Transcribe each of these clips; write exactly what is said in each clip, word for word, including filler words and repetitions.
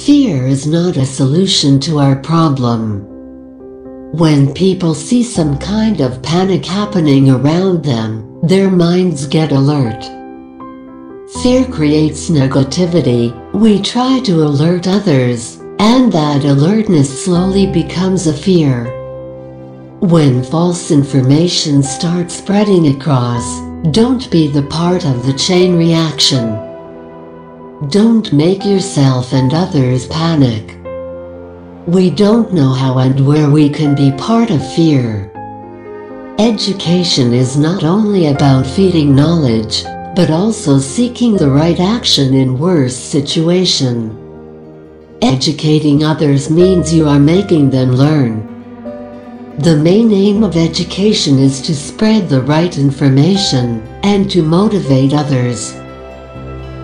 Fear is not a solution to our problem. When people see some kind of panic happening around them, their minds get alert. Fear creates negativity. We try to alert others, and that alertness slowly becomes a fear. When false information starts spreading across, don't be the part of the chain reaction. Don't make yourself and others panic. We don't know how and where we can be part of fear. Education is not only about feeding knowledge, but also seeking the right action in worse situation. Educating others means you are making them learn. The main aim of education is to spread the right information and to motivate others.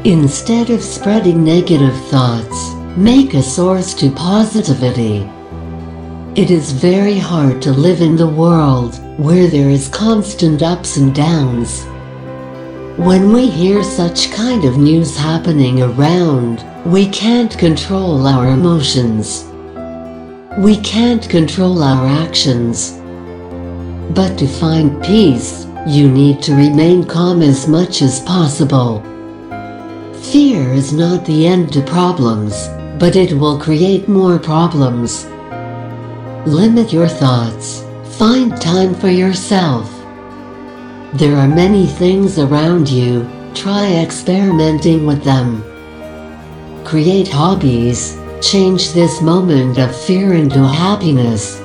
Instead of spreading negative thoughts, make a source to positivity. It is very hard to live in the world where there is constant ups and downs. When we hear such kind of news happening around, we can't control our emotions. We can't control our actions. But to find peace, you need to remain calm as much as possible. Fear is not the end to problems, but it will create more problems. Limit your thoughts. Find time for yourself. There are many things around you. Try experimenting with them. Create hobbies. Change this moment of fear into happiness.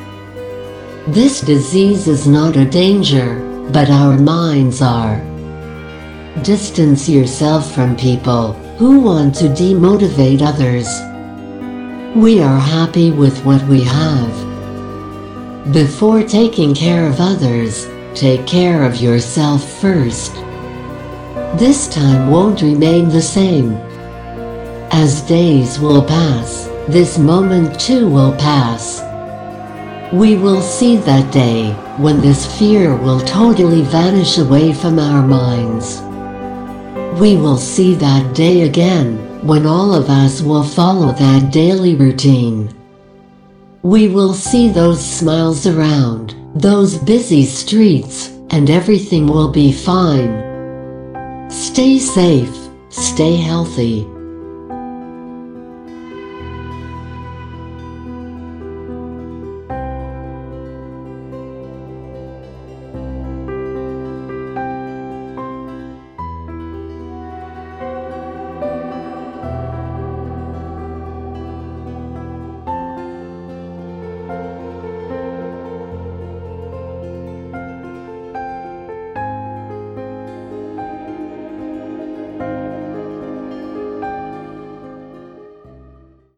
This disease is not a danger, but our minds are. Distance yourself from people who want to demotivate others. We are happy with what we have. Before taking care of others, take care of yourself first. This time won't remain the same. As days will pass, this moment too will pass. We will see that day when this fear will totally vanish away from our minds. We will see that day again when all of us will follow that daily routine. We will see those smiles around, those busy streets, and everything will be fine. Stay safe, stay healthy.